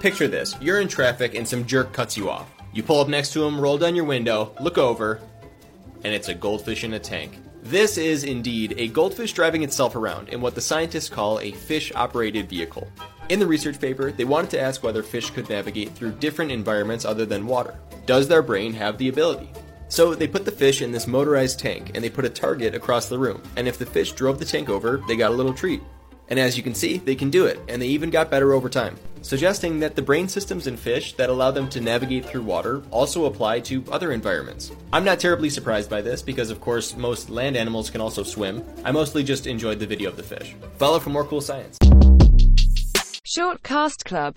Picture this, you're in traffic and some jerk cuts you off. You pull up next to him, roll down your window, look over, and it's a goldfish in a tank. This is indeed a goldfish driving itself around in what the scientists call a fish-operated vehicle. In the research paper, they wanted to ask whether fish could navigate through different environments other than water. Does their brain have the ability? So they put the fish in this motorized tank, and they put a target across the room, and if the fish drove the tank over, they got a little treat. And as you can see, they can do it, and they even got better over time, suggesting that the brain systems in fish that allow them to navigate through water also apply to other environments. I'm not terribly surprised by this because, of course, most land animals can also swim. I mostly just enjoyed the video of the fish. Follow for more cool science. Shortcast Club.